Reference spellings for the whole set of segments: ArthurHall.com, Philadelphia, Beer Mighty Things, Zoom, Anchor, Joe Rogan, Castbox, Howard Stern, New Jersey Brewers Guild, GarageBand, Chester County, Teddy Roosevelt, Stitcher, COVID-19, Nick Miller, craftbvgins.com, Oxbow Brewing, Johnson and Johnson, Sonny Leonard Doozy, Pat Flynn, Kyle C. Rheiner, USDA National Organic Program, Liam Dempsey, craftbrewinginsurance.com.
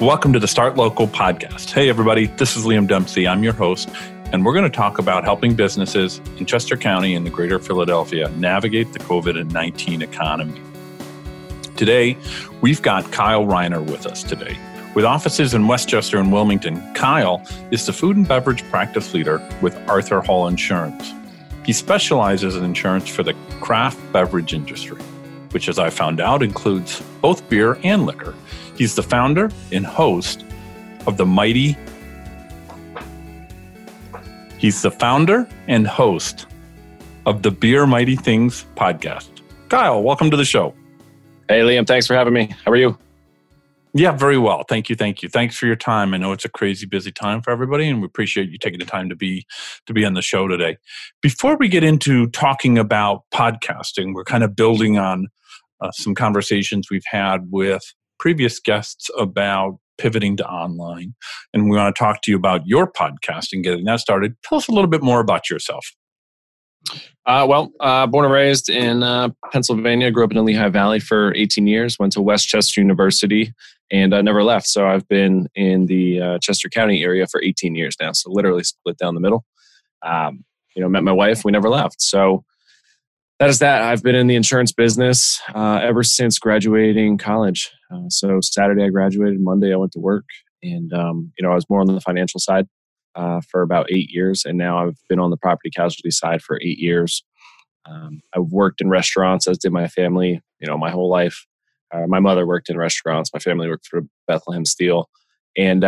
Welcome to the Start Local podcast. Hey, everybody, this is Liam Dempsey. I'm your host, and we're going to talk about helping businesses in Chester County and the greater Philadelphia navigate the COVID-19 economy. Today, we've got Kyle Rheiner with us today. With offices in Westchester and Wilmington, Kyle is the food and beverage practice leader with Arthur Hall Insurance. He specializes in insurance for the craft beverage industry, which, as I found out, includes both beer and liquor. He's the founder and host of the Beer Mighty Things podcast. Kyle, welcome to the show. Hey, Liam, thanks for having me. How are you? Yeah, very well. Thank you. Thanks for your time. I know it's a crazy busy time for everybody, and we appreciate you taking the time to be on the show today. Before we get into talking about podcasting, we're kind of building on some conversations we've had with previous guests about pivoting to online, and we want to talk to you about your podcast and getting that started. Tell us a little bit more about yourself. Born and raised in Pennsylvania, grew up in the Lehigh Valley for 18 years, went to Westchester University, and never left. So I've been in the Chester County area for 18 years now. So literally split down the middle. Met my wife. We never left. So that is that. I've been in the insurance business ever since graduating college. So Saturday I graduated, Monday I went to work, and I was more on the financial side for about 8 years, and now I've been on the property casualty side for 8 years. I've worked in restaurants, as did my family, my whole life. My mother worked in restaurants. My family worked for Bethlehem Steel. And,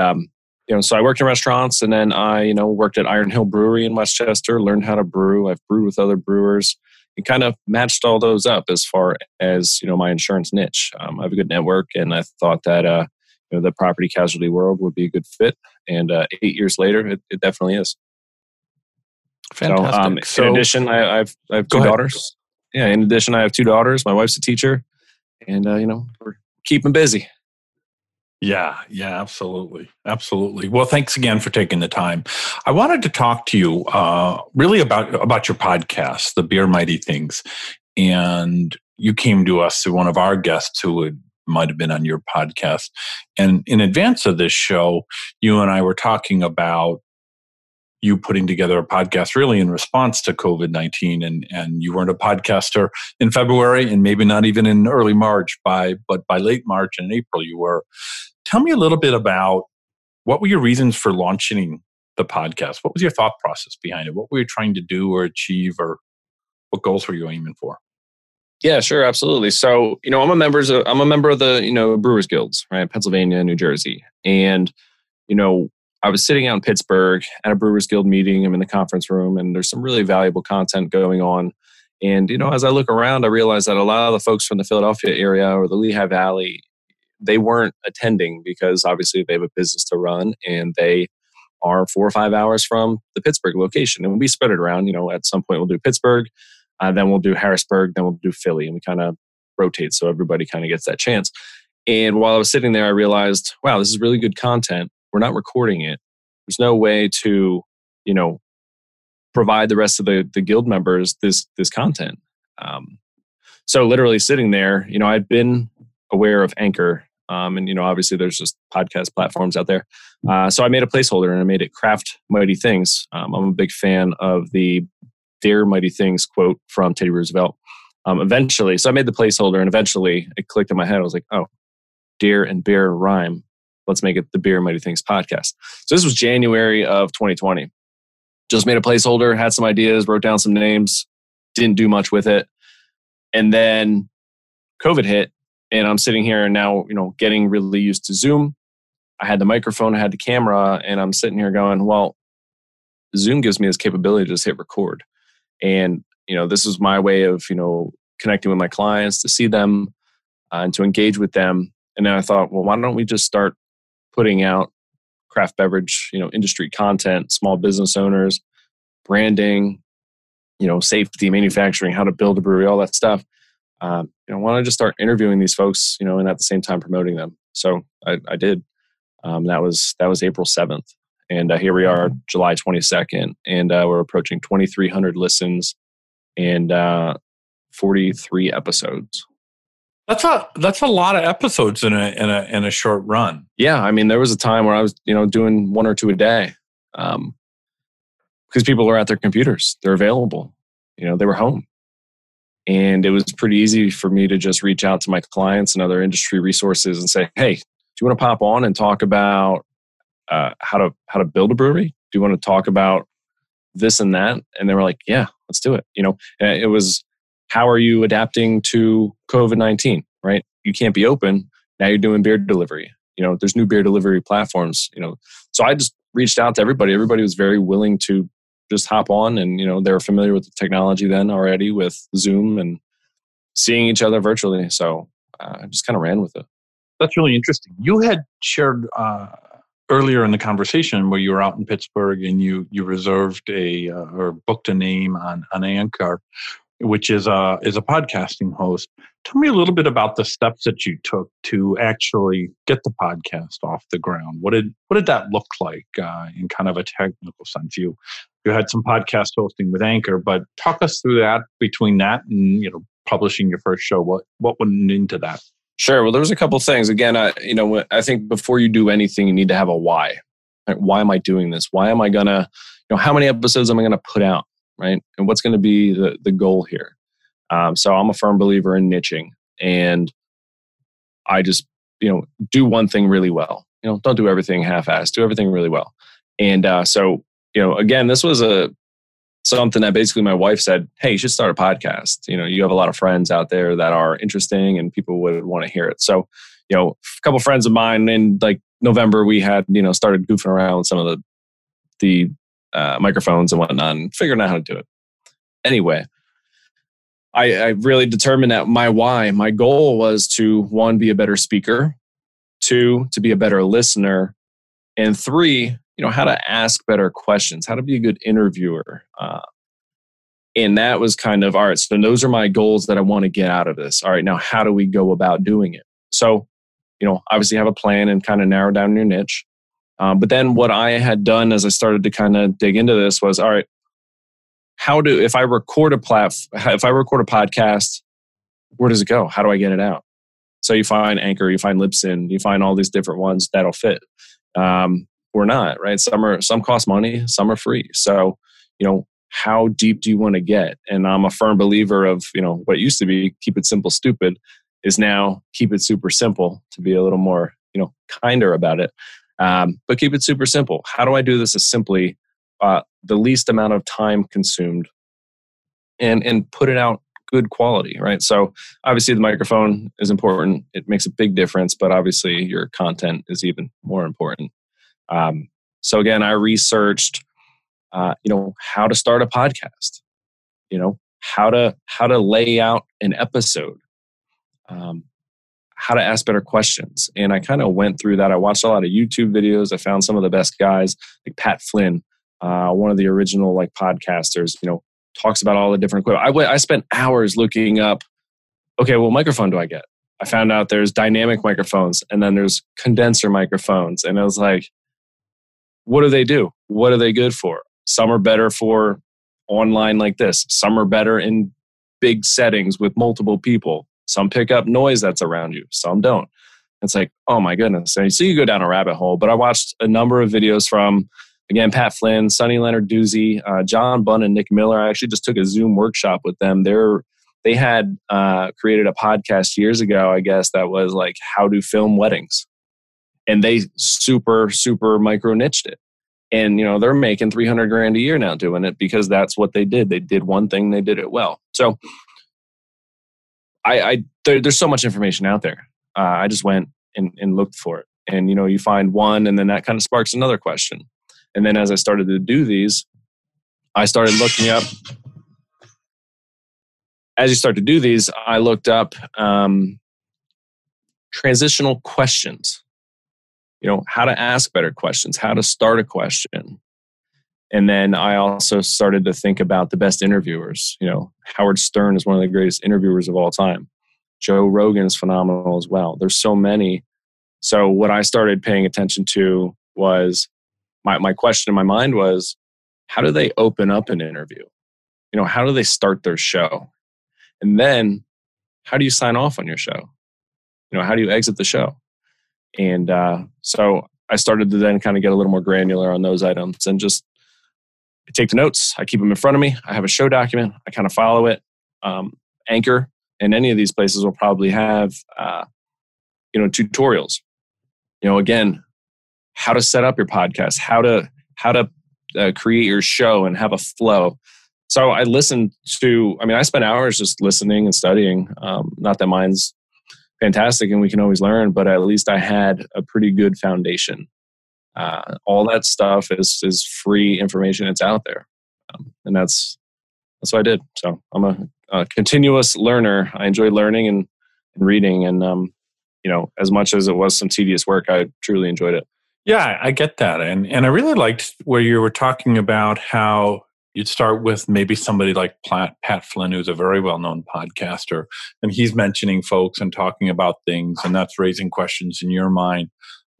so I worked in restaurants, and then I, worked at Iron Hill Brewery in Westchester, learned how to brew. I've brewed with other brewers and kind of matched all those up as far as, my insurance niche. I have a good network, and I thought that, the property casualty world would be a good fit. And 8 years later, it definitely is. Fantastic. So, in addition, I have two daughters. Yeah, in addition, I have two daughters. My wife's a teacher. And, we're keeping busy. Yeah, absolutely. Well, thanks again for taking the time. I wanted to talk to you really about your podcast, The Beer Mighty Things. And you came to us through one of our guests who might have been on your podcast. And in advance of this show, you and I were talking about you putting together a podcast really in response to COVID-19, and you weren't a podcaster in February and maybe not even in early March, but by late March and April you were. Tell me a little bit about what were your reasons for launching the podcast? What was your thought process behind it? What were you trying to do or achieve, or what goals were you aiming for? Yeah, sure, absolutely. So, I'm a member of the, Brewers Guilds, right? Pennsylvania and New Jersey. And, I was sitting out in Pittsburgh at a Brewers Guild meeting. I'm in the conference room, and there's some really valuable content going on. And, as I look around, I realize that a lot of the folks from the Philadelphia area or the Lehigh Valley, they weren't attending because obviously they have a business to run, and they are 4 or 5 hours from the Pittsburgh location. And we spread it around, at some point we'll do Pittsburgh, then we'll do Harrisburg, then we'll do Philly, and we kind of rotate so everybody kind of gets that chance. And while I was sitting there, I realized, wow, this is really good content. We're not recording it. There's no way to, provide the rest of the guild members this content. So literally sitting there, I'd been aware of Anchor. Obviously there's just podcast platforms out there. So I made a placeholder, and I made it Craft Mighty Things. I'm a big fan of the Dear Mighty Things quote from Teddy Roosevelt. Eventually, so I made the placeholder, and eventually it clicked in my head. I was like, oh, deer and beer rhyme. Let's make it the Beer Mighty Things podcast. So this was January of 2020. Just made a placeholder, had some ideas, wrote down some names, didn't do much with it. And then COVID hit, and I'm sitting here and now, getting really used to Zoom. I had the microphone, I had the camera, and I'm sitting here going, well, Zoom gives me this capability to just hit record. And, this is my way of, connecting with my clients, to see them and to engage with them. And then I thought, well, why don't we just start putting out craft beverage, industry content, small business owners, branding, safety, manufacturing, how to build a brewery, all that stuff. Why don't I just start interviewing these folks, and at the same time promoting them? So I did. That was April 7th. And here we are, July 22nd, and we're approaching 2,300 listens and 43 episodes. That's a lot of episodes in a short run. Yeah, I mean, there was a time where I was, doing one or two a day, because people are at their computers, they're available, they were home, and it was pretty easy for me to just reach out to my clients and other industry resources and say, hey, do you want to pop on and talk about how to build a brewery? Do you want to talk about this and that? And they were like, yeah, let's do it. It was, how are you adapting to COVID-19, right? You can't be open. Now you're doing beer delivery. There's new beer delivery platforms, So I just reached out to everybody. Everybody was very willing to just hop on. And, they were familiar with the technology then already with Zoom and seeing each other virtually. So I just kind of ran with it. That's really interesting. You had shared earlier in the conversation where you were out in Pittsburgh and you reserved or booked a name on Anchor, which is a podcasting host. Tell me a little bit about the steps that you took to actually get the podcast off the ground. What did that look like in kind of a technical sense? You had some podcast hosting with Anchor, but talk us through that between that and publishing your first show. What went into that? Sure. Well, there was a couple of things. Again, I think before you do anything, you need to have a why. Right? Why am I doing this? Why am I gonna? How many episodes am I gonna put out? Right? And what's going to be the goal here? So I'm a firm believer in niching, and I just, do one thing really well. Don't do everything half-assed, do everything really well. And so, again, this was something that basically my wife said, hey, you should start a podcast. You have a lot of friends out there that are interesting and people would want to hear it. So, a couple of friends of mine in like November, we had, started goofing around with some of the microphones and whatnot, and figuring out how to do it. Anyway, I really determined that my goal was to, one, be a better speaker, two, to be a better listener, and three, how to ask better questions, how to be a good interviewer. And that was kind of, all right, so those are my goals that I want to get out of this. All right, now how do we go about doing it? So, obviously have a plan and kind of narrow down your niche. But then what I had done as I started to kind of dig into this was, all right, if I record a podcast, where does it go? How do I get it out? So you find Anchor, you find Libsyn, you find all these different ones that'll fit, or not, right? Some cost money, some are free. So, how deep do you want to get? And I'm a firm believer of, what used to be keep it simple, stupid is now keep it super simple, to be a little more, kinder about it. But keep it super simple. How do I do this as simply, the least amount of time consumed, and put it out good quality, right? So obviously the microphone is important. It makes a big difference, but obviously your content is even more important. So again, I researched, how to start a podcast, how to lay out an episode, how to ask better questions. And I kind of went through that. I watched a lot of YouTube videos. I found some of the best guys, like Pat Flynn, one of the original podcasters, talks about all the different equipment. I spent hours looking up, okay, what microphone do I get? I found out there's dynamic microphones and then there's condenser microphones. And I was like, what do they do? What are they good for? Some are better for online like this. Some are better in big settings with multiple people. Some pick up noise that's around you. Some don't. It's like, oh my goodness. And so you go down a rabbit hole. But I watched a number of videos from, again, Pat Flynn, Sonny Leonard Doozy, John Bunn, and Nick Miller. I actually just took a Zoom workshop with them. They had created a podcast years ago, I guess, that was like how to film weddings. And they super, super micro-niched it. And, they're making $300,000 a year now doing it because that's what they did. They did one thing. They did it well. So there's so much information out there. I just went and looked for it. And, you find one and then that kind of sparks another question. And then as I started to do these, I looked up transitional questions, how to ask better questions, how to start a question. And then I also started to think about the best interviewers. Howard Stern is one of the greatest interviewers of all time. Joe Rogan is phenomenal as well. There's so many. So what I started paying attention to was, my question in my mind was, how do they open up an interview? How do they start their show? And then how do you sign off on your show? You know, how do you exit the show? And so I started to then kind of get a little more granular on those items and just I take the notes. I keep them in front of me. I have a show document. I kind of follow it. Anchor and any of these places will probably have, tutorials. You know, again, how to set up your podcast, how to create your show and have a flow. So I listened to, I spent hours just listening and studying. Not that mine's fantastic and we can always learn, but at least I had a pretty good foundation. All that stuff is free information. It's out there. And that's what I did. So I'm a continuous learner. I enjoy learning and reading. And, as much as it was some tedious work, I truly enjoyed it. Yeah, I get that. And I really liked where you were talking about how you'd start with maybe somebody like Pat Flynn, who's a very well-known podcaster, and he's mentioning folks and talking about things, and that's raising questions in your mind,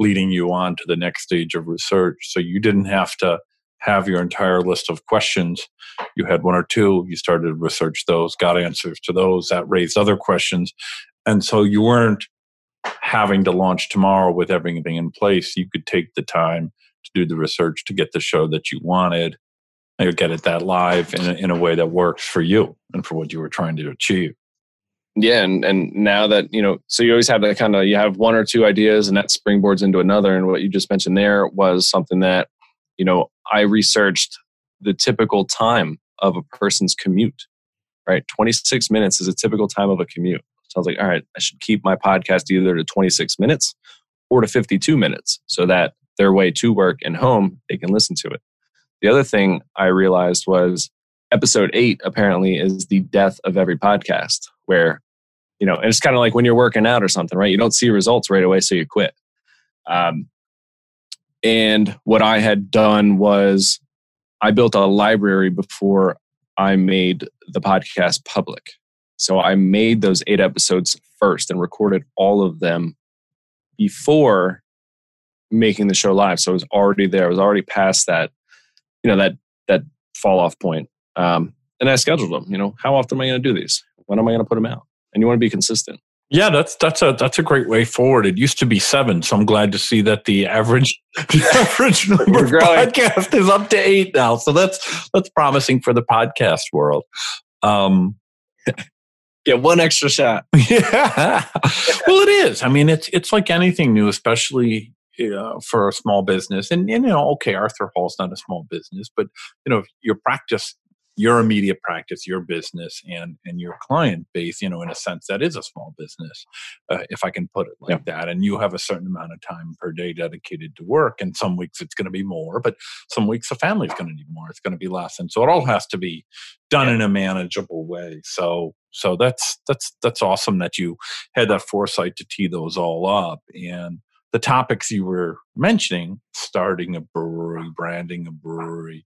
leading you on to the next stage of research. So you didn't have to have your entire list of questions. You had one or two, you started to research those, got answers to those, that raised other questions. And so you weren't having to launch tomorrow with everything in place. You could take the time to do the research to get the show that you wanted. You'll get it that live in a way that works for you and for what you were trying to achieve. Yeah. And now that, so you always have that kind of, you have one or two ideas and that springboards into another. And what you just mentioned there was something that, I researched the typical time of a person's commute, right? 26 minutes is a typical time of a commute. So I was like, all right, I should keep my podcast either to 26 minutes or to 52 minutes so that their way to work and home, they can listen to it. The other thing I realized was episode 8 apparently is the death of every podcast where, and it's kind of like when you're working out or something, right? You don't see results right away, so you quit. And what I had done was I built a library before I made the podcast public. So I made those 8 episodes first and recorded all of them before making the show live. So it was already there. I was already past that, that fall off point. And I scheduled them, how often am I going to do these? When am I going to put them out? And you want to be consistent. Yeah, that's a great way forward. It used to be 7. So I'm glad to see that the average number of podcast is up to 8 now. So that's promising for the podcast world. Get one extra shot. Yeah. Well, it is. It's like anything new, especially for a small business. And Arthur Hall's not a small business, but your practice, your immediate practice, your business, and your client base, in a sense, that is a small business, if I can put it like that. And you have a certain amount of time per day dedicated to work. And some weeks it's going to be more, but some weeks the family's going to need more. It's going to be less. And so it all has to be done in a manageable way. So that's awesome that you had that foresight to tee those all up. And the topics you were mentioning, starting a brewery, branding a brewery,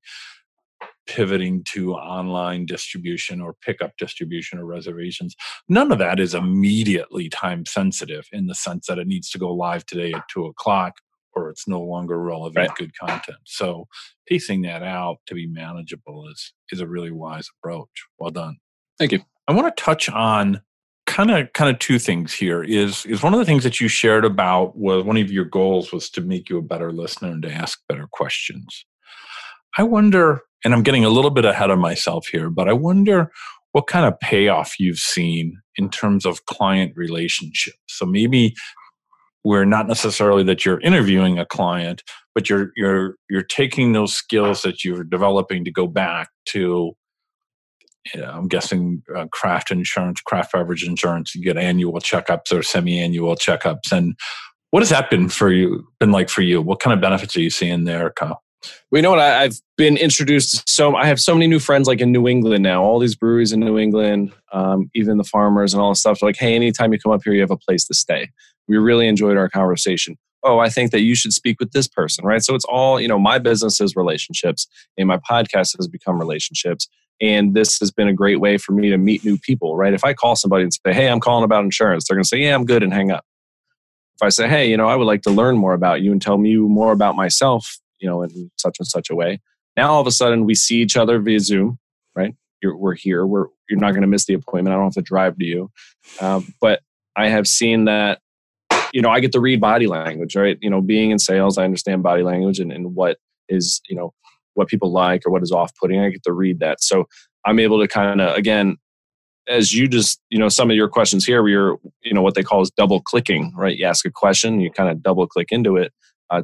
pivoting to online distribution or pickup distribution or reservations. None of that is immediately time sensitive in the sense that it needs to go live today at 2:00 or it's no longer relevant, right? Good content. So piecing that out to be manageable is a really wise approach. Well done. Thank you. I want to touch on kind of two things here. Is one of the things that you shared about was one of your goals was to make you a better listener and to ask better questions. I wonder, and I'm getting a little bit ahead of myself here, but I wonder what kind of payoff you've seen in terms of client relationships. So maybe we're not necessarily that you're interviewing a client, but you're taking those skills that you're developing to go back to, I'm guessing craft insurance, craft beverage insurance, you get annual checkups or semi-annual checkups. And what has that been like for you? What kind of benefits are you seeing there, Kyle? Well, I've been introduced. So I have so many new friends like in New England now, all these breweries in New England, even the farmers and all this stuff. They're like, hey, anytime you come up here, you have a place to stay. We really enjoyed our conversation. Oh, I think that you should speak with this person, right? So it's all, my business is relationships and my podcast has become relationships. And this has been a great way for me to meet new people, right? If I call somebody and say, hey, I'm calling about insurance, they're going to say, yeah, I'm good, and hang up. If I say, hey, I would like to learn more about you and tell me more about myself, in such and such a way. Now, all of a sudden, we see each other via Zoom, right? we're here. You're not going to miss the appointment. I don't have to drive to you. But I have seen that, you know, I get to read body language, right? You know, being in sales, I understand body language and what is, you know, what people like or what is off-putting. I get to read that. So I'm able to kind of, again, as you just, you know, some of your questions here where you're, you know, what they call is double clicking, right? You ask a question, you kind of double click into it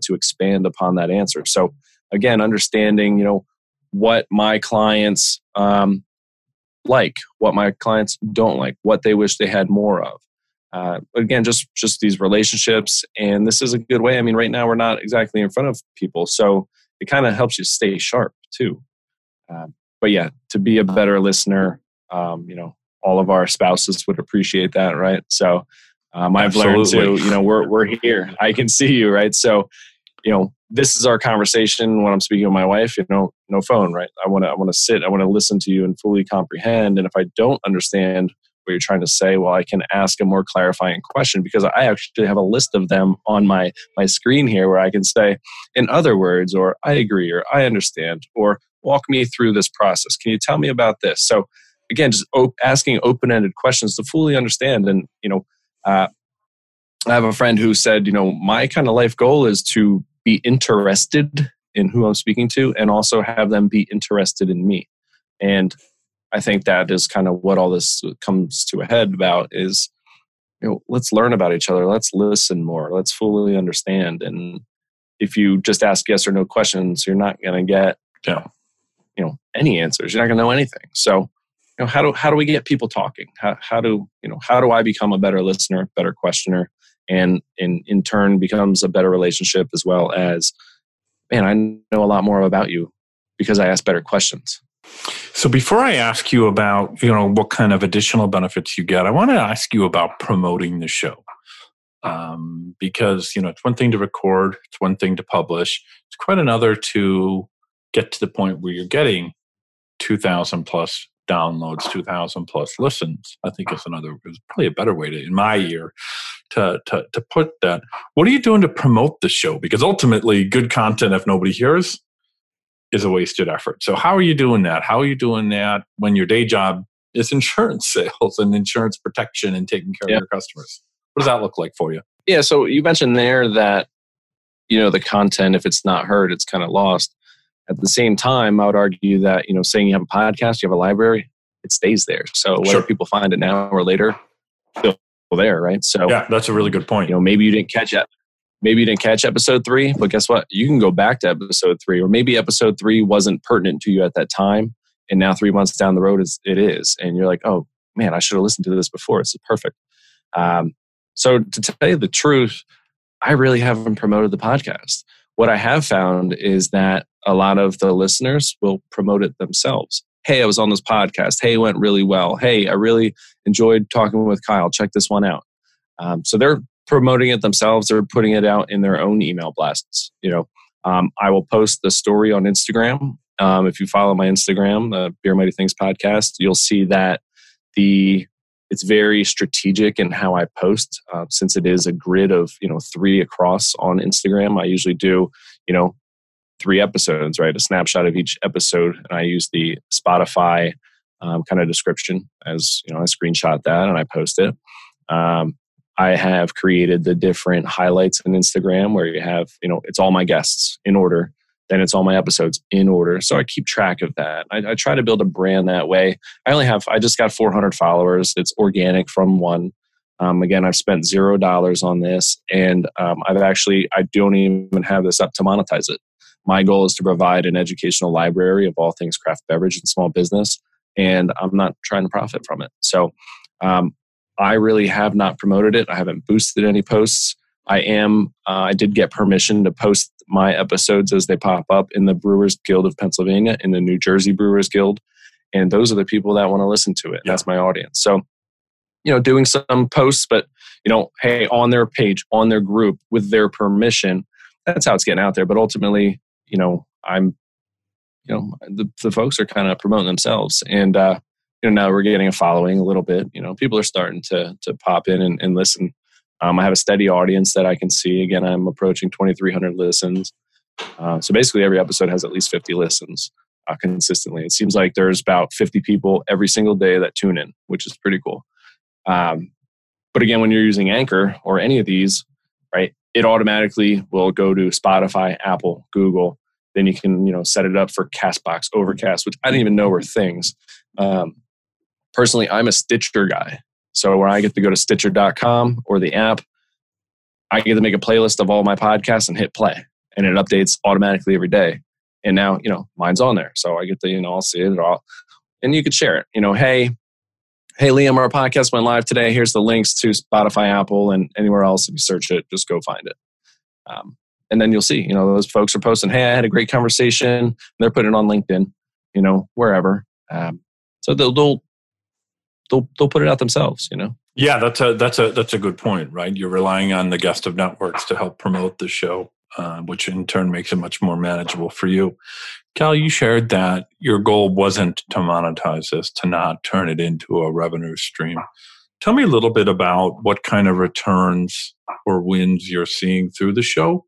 to expand upon that answer. So again, understanding, you know, what my clients like, what my clients don't like, what they wish they had more of. Again, just these relationships. And this is a good way. I mean, right now we're not exactly in front of people. So it kind of helps you stay sharp too. But yeah, to be a better listener, you know, all of our spouses would appreciate that, right? So I've learned to, you know, we're here. I can see you, right? So, you know, this is our conversation when I'm speaking with my wife, you know, no phone, right? I want to sit, I want to listen to you and fully comprehend. And if I don't understand what you're trying to say, well, I can ask a more clarifying question because I actually have a list of them on my screen here where I can say, in other words, or I agree, or I understand, or walk me through this process. Can you tell me about this? So again, just asking open-ended questions to fully understand. And, you know, I have a friend who said, you know, my kind of life goal is to be interested in who I'm speaking to and also have them be interested in me. And I think that is kind of what all this comes to a head about is, you know, let's learn about each other. Let's listen more. Let's fully understand. And if you just ask yes or no questions, you're not going to get, you know, any answers. You're not going to know anything. So, you know, how do we get people talking? How do I become a better listener, better questioner, and in turn becomes a better relationship as well as, man, I know a lot more about you because I ask better questions. So before I ask you about, you know, what kind of additional benefits you get, I want to ask you about promoting the show. Because, you know, it's one thing to record, it's one thing to publish, it's quite another to get to the point where you're getting 2,000 plus downloads, 2,000 plus listens. I think it's probably a better way to, in my ear, to put that. What are you doing to promote the show? Because ultimately, good content, if nobody hears, is a wasted effort. So how are you doing that? How are you doing that when your day job is insurance sales and insurance protection and taking care of your customers? What does that look like for you? Yeah. So you mentioned there that, you know, the content, if it's not heard, it's kind of lost. At the same time, I would argue that, you know, saying you have a podcast, you have a library, it stays there. So whether people find it now or later, still there, right? So yeah, that's a really good point. You know, maybe you didn't catch it. Maybe you didn't catch episode 3, but guess what? You can go back to episode 3, or maybe episode 3 wasn't pertinent to you at that time. And now 3 months down the road, it is. And you're like, oh man, I should have listened to this before. It's perfect. So to tell you the truth, I really haven't promoted the podcast. What I have found is that a lot of the listeners will promote it themselves. Hey, I was on this podcast. Hey, it went really well. Hey, I really enjoyed talking with Kyle. Check this one out. So they're promoting it themselves or putting it out in their own email blasts. You know, I will post the story on Instagram. If you follow my Instagram, the Beer Mighty Things podcast, you'll see that it's very strategic in how I post. Since it is a grid of, you know, 3 across on Instagram, I usually do, you know, 3 episodes, right? A snapshot of each episode. And I use the Spotify kind of description as, you know, I screenshot that and I post it. I have created the different highlights on Instagram where you have, you know, it's all my guests in order, then it's all my episodes in order. So I keep track of that. I try to build a brand that way. I just got 400 followers. It's organic from one. Again, I've spent $0 on this, and I don't even have this up to monetize it. My goal is to provide an educational library of all things craft beverage and small business, and I'm not trying to profit from it. So, I really have not promoted it. I haven't boosted any posts. I did get permission to post my episodes as they pop up in the Brewers Guild of Pennsylvania, in the New Jersey Brewers Guild. And those are the people that want to listen to it. Yeah. That's my audience. So, you know, doing some posts, but, you know, hey, on their page, on their group, with their permission, that's how it's getting out there. But ultimately, you know, the folks are kind of promoting themselves. And, you know, now we're getting a following a little bit. You know, people are starting to pop in and listen. I have a steady audience that I can see. Again, I'm approaching 2,300 listens. So basically every episode has at least 50 listens. consistently. It seems like there's about 50 people every single day that tune in, which is pretty cool. But again, when you're using Anchor or any of these, right, it automatically will go to Spotify, Apple, Google. Then you can, you know, set it up for Castbox, Overcast, which I didn't even know were things. Personally, I'm a Stitcher guy. So when I get to go to Stitcher.com or the app, I get to make a playlist of all my podcasts and hit play. And it updates automatically every day. And now, you know, mine's on there. So I get to, you know, I'll see it all. And you can share it. You know, hey, Liam, our podcast went live today. Here's the links to Spotify, Apple, and anywhere else. If you search it, just go find it. And then you'll see, you know, those folks are posting, hey, I had a great conversation. They're putting it on LinkedIn, you know, wherever. So they'll put it out themselves, you know? Yeah, that's a good point, right? You're relying on the guest of networks to help promote the show, which in turn makes it much more manageable for you. Cal, you shared that your goal wasn't to monetize this, to not turn it into a revenue stream. Tell me a little bit about what kind of returns or wins you're seeing through the show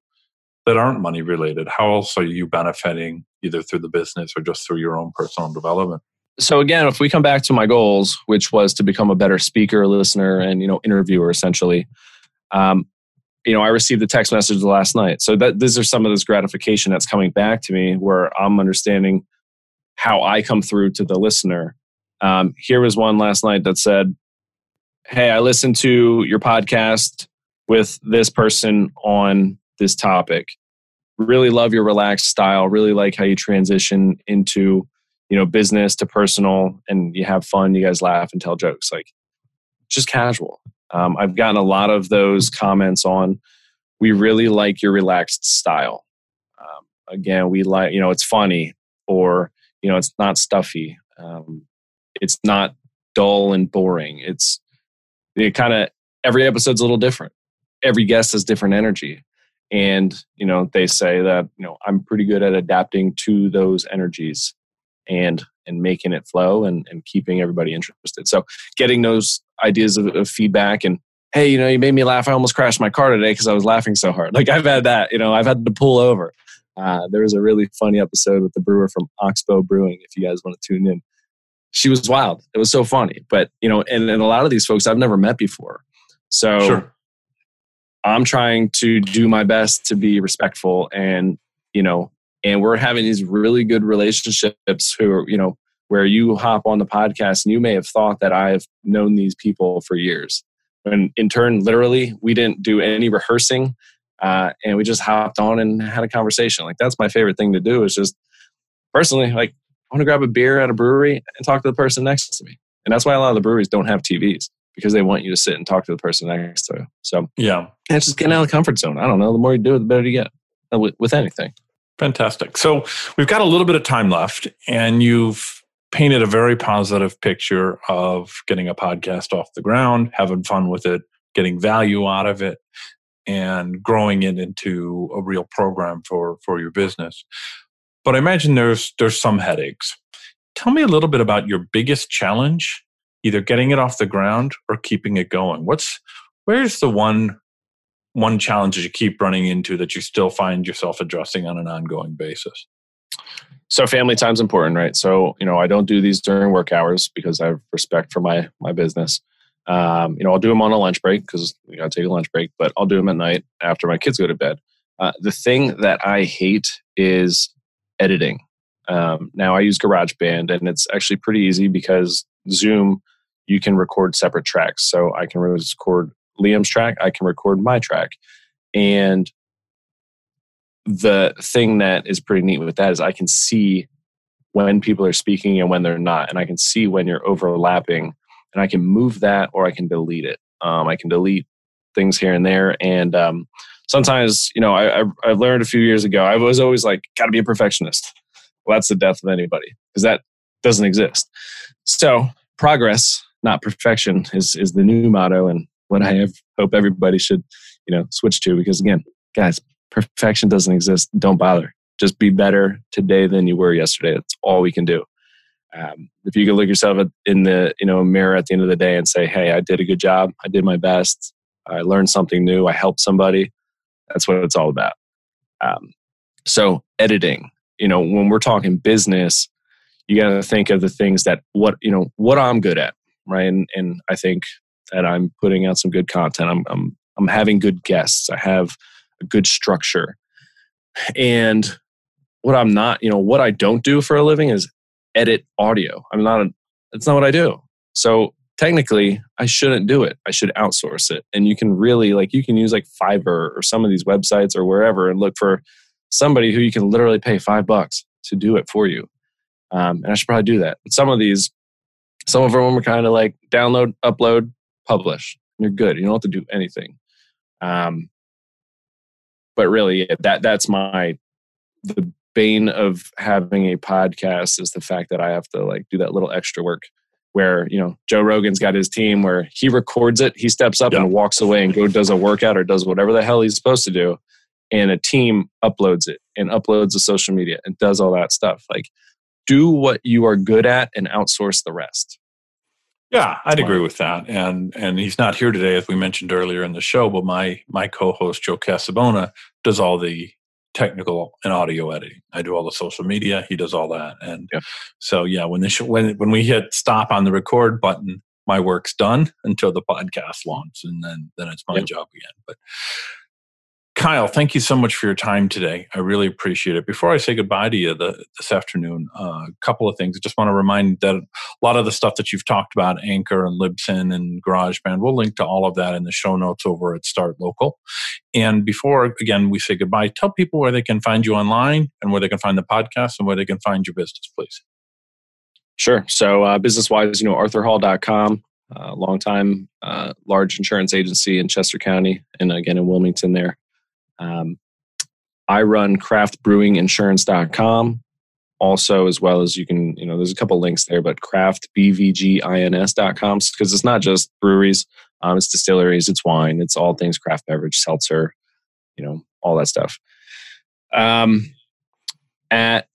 that aren't money related. How else are you benefiting either through the business or just through your own personal development? So again, if we come back to my goals, which was to become a better speaker, listener, and, you know, interviewer, essentially, you know, I received a text message last night. So that these are some of this gratification that's coming back to me where I'm understanding how I come through to the listener. Here was one last night that said, hey, I listened to your podcast with this person on this topic. Really love your relaxed style. Really like how you transition into, you know, business to personal, and you have fun. You guys laugh and tell jokes, like just casual. I've gotten a lot of those comments on, we really like your relaxed style. Again, we like, you know, it's funny, or, you know, it's not stuffy. It's not dull and boring. Every episode's a little different. Every guest has different energy. And, you know, they say that, you know, I'm pretty good at adapting to those energies and making it flow and keeping everybody interested. So getting those ideas of feedback and, hey, you know, you made me laugh. I almost crashed my car today because I was laughing so hard. Like I've had that, you know, I've had to pull over. There was a really funny episode with the brewer from Oxbow Brewing, if you guys want to tune in. She was wild. It was so funny. But, you know, and a lot of these folks I've never met before. So sure. I'm trying to do my best to be respectful and, you know, and we're having these really good relationships who are, you know, where you hop on the podcast and you may have thought that I've known these people for years. And in turn, literally, we didn't do any rehearsing and we just hopped on and had a conversation. Like that's my favorite thing to do is just personally, like I want to grab a beer at a brewery and talk to the person next to me. And that's why a lot of the breweries don't have TVs, because they want you to sit and talk to the person next to you. So yeah, it's just getting out of the comfort zone. I don't know. The more you do it, the better you get with anything. Fantastic. So we've got a little bit of time left, and you've painted a very positive picture of getting a podcast off the ground, having fun with it, getting value out of it, and growing it into a real program for your business. But I imagine there's some headaches. Tell me a little bit about your biggest challenge, either getting it off the ground or keeping it going. Where's the one challenge that you keep running into that you still find yourself addressing on an ongoing basis? So family time's important, right? So, you know, I don't do these during work hours because I have respect for my business. You know, I'll do them on a lunch break because you gotta take a lunch break, but I'll do them at night after my kids go to bed. The thing that I hate is editing. Now I use GarageBand, and it's actually pretty easy because Zoom, you can record separate tracks. So I can record Liam's track, I can record my track. And the thing that is pretty neat with that is I can see when people are speaking and when they're not. And I can see when you're overlapping, and I can move that or I can delete it. I can delete things here and there. And sometimes, you know, I learned a few years ago, I was always like, gotta be a perfectionist. Well, that's the death of anybody because that doesn't exist. So progress, not perfection is the new motto. And what I hope everybody should, you know, switch to, because again, guys, perfection doesn't exist. Don't bother. Just be better today than you were yesterday. That's all we can do. If you can look yourself in the, you know, mirror at the end of the day and say, hey, I did a good job. I did my best. I learned something new. I helped somebody. That's what it's all about. So editing, you know, when we're talking business, you got to think of the things that what I'm good at, right? And I think that I'm putting out some good content. I'm having good guests. I have a good structure. And what I'm not, you know, what I don't do for a living is edit audio. That's not what I do. So technically, I shouldn't do it. I should outsource it. And you can really, you can use Fiverr or some of these websites or wherever and look for somebody who you can literally pay $5 to do it for you. And I should probably do that. And some of them are kind of download, upload, publish. And you're good. You don't have to do anything. But really, that's the bane of having a podcast is the fact that I have to do that little extra work where, Joe Rogan's got his team where he records it, he steps up and walks away and does a workout or does whatever the hell he's supposed to do. And a team uploads it and uploads to social media and does all that stuff. Do what you are good at and outsource the rest. Yeah, I'd agree with that. And he's not here today, as we mentioned earlier in the show, but my co-host, Joe Casabona, does all the technical and audio editing. I do all the social media. He does all that. And when we hit stop on the record button, my work's done until the podcast launches, and then it's my job again. But Kyle, thank you so much for your time today. I really appreciate it. Before I say goodbye to you this afternoon, a couple of things. I just want to remind that a lot of the stuff that you've talked about, Anchor and Libsyn and GarageBand, we'll link to all of that in the show notes over at Start Local. And before, again, we say goodbye, tell people where they can find you online and where they can find the podcast and where they can find your business, please. Sure. So business-wise, ArthurHall.com. Long-time large insurance agency in Chester County and, again, in Wilmington there. I run craftbrewinginsurance.com also, as well as you can, there's a couple links there, but craftbvgins.com, because it's not just breweries, it's distilleries, it's wine, it's all things craft beverage, seltzer, all that stuff. At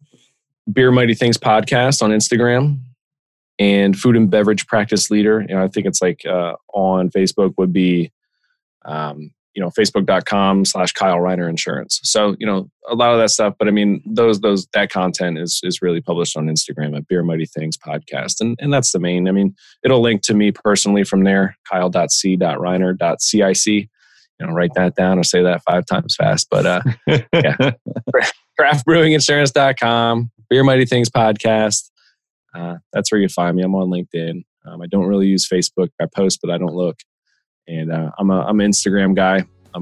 Beer Mighty Things podcast on Instagram and Food and Beverage Practice Leader, I think it's on Facebook would be, facebook.com/Kyle Rheiner Insurance. So, a lot of that stuff, but that content is really published on Instagram at Beer Mighty Things podcast. And that's the main, it'll link to me personally from there, kyle.c.reiner.cic, write that down or say that 5 times fast, but craftbrewinginsurance.com, Beer Mighty Things podcast. That's where you find me. I'm on LinkedIn. I don't really use Facebook. I post, but I don't look. And I'm an Instagram guy. I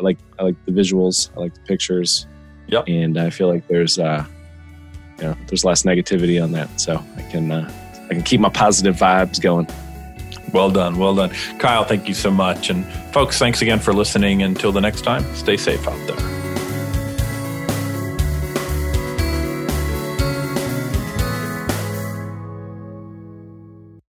like the visuals. I like the pictures. Yep. And I feel like there's less negativity on that, so I can keep my positive vibes going. Well done, Kyle. Thank you so much. And folks, thanks again for listening. Until the next time, stay safe out there.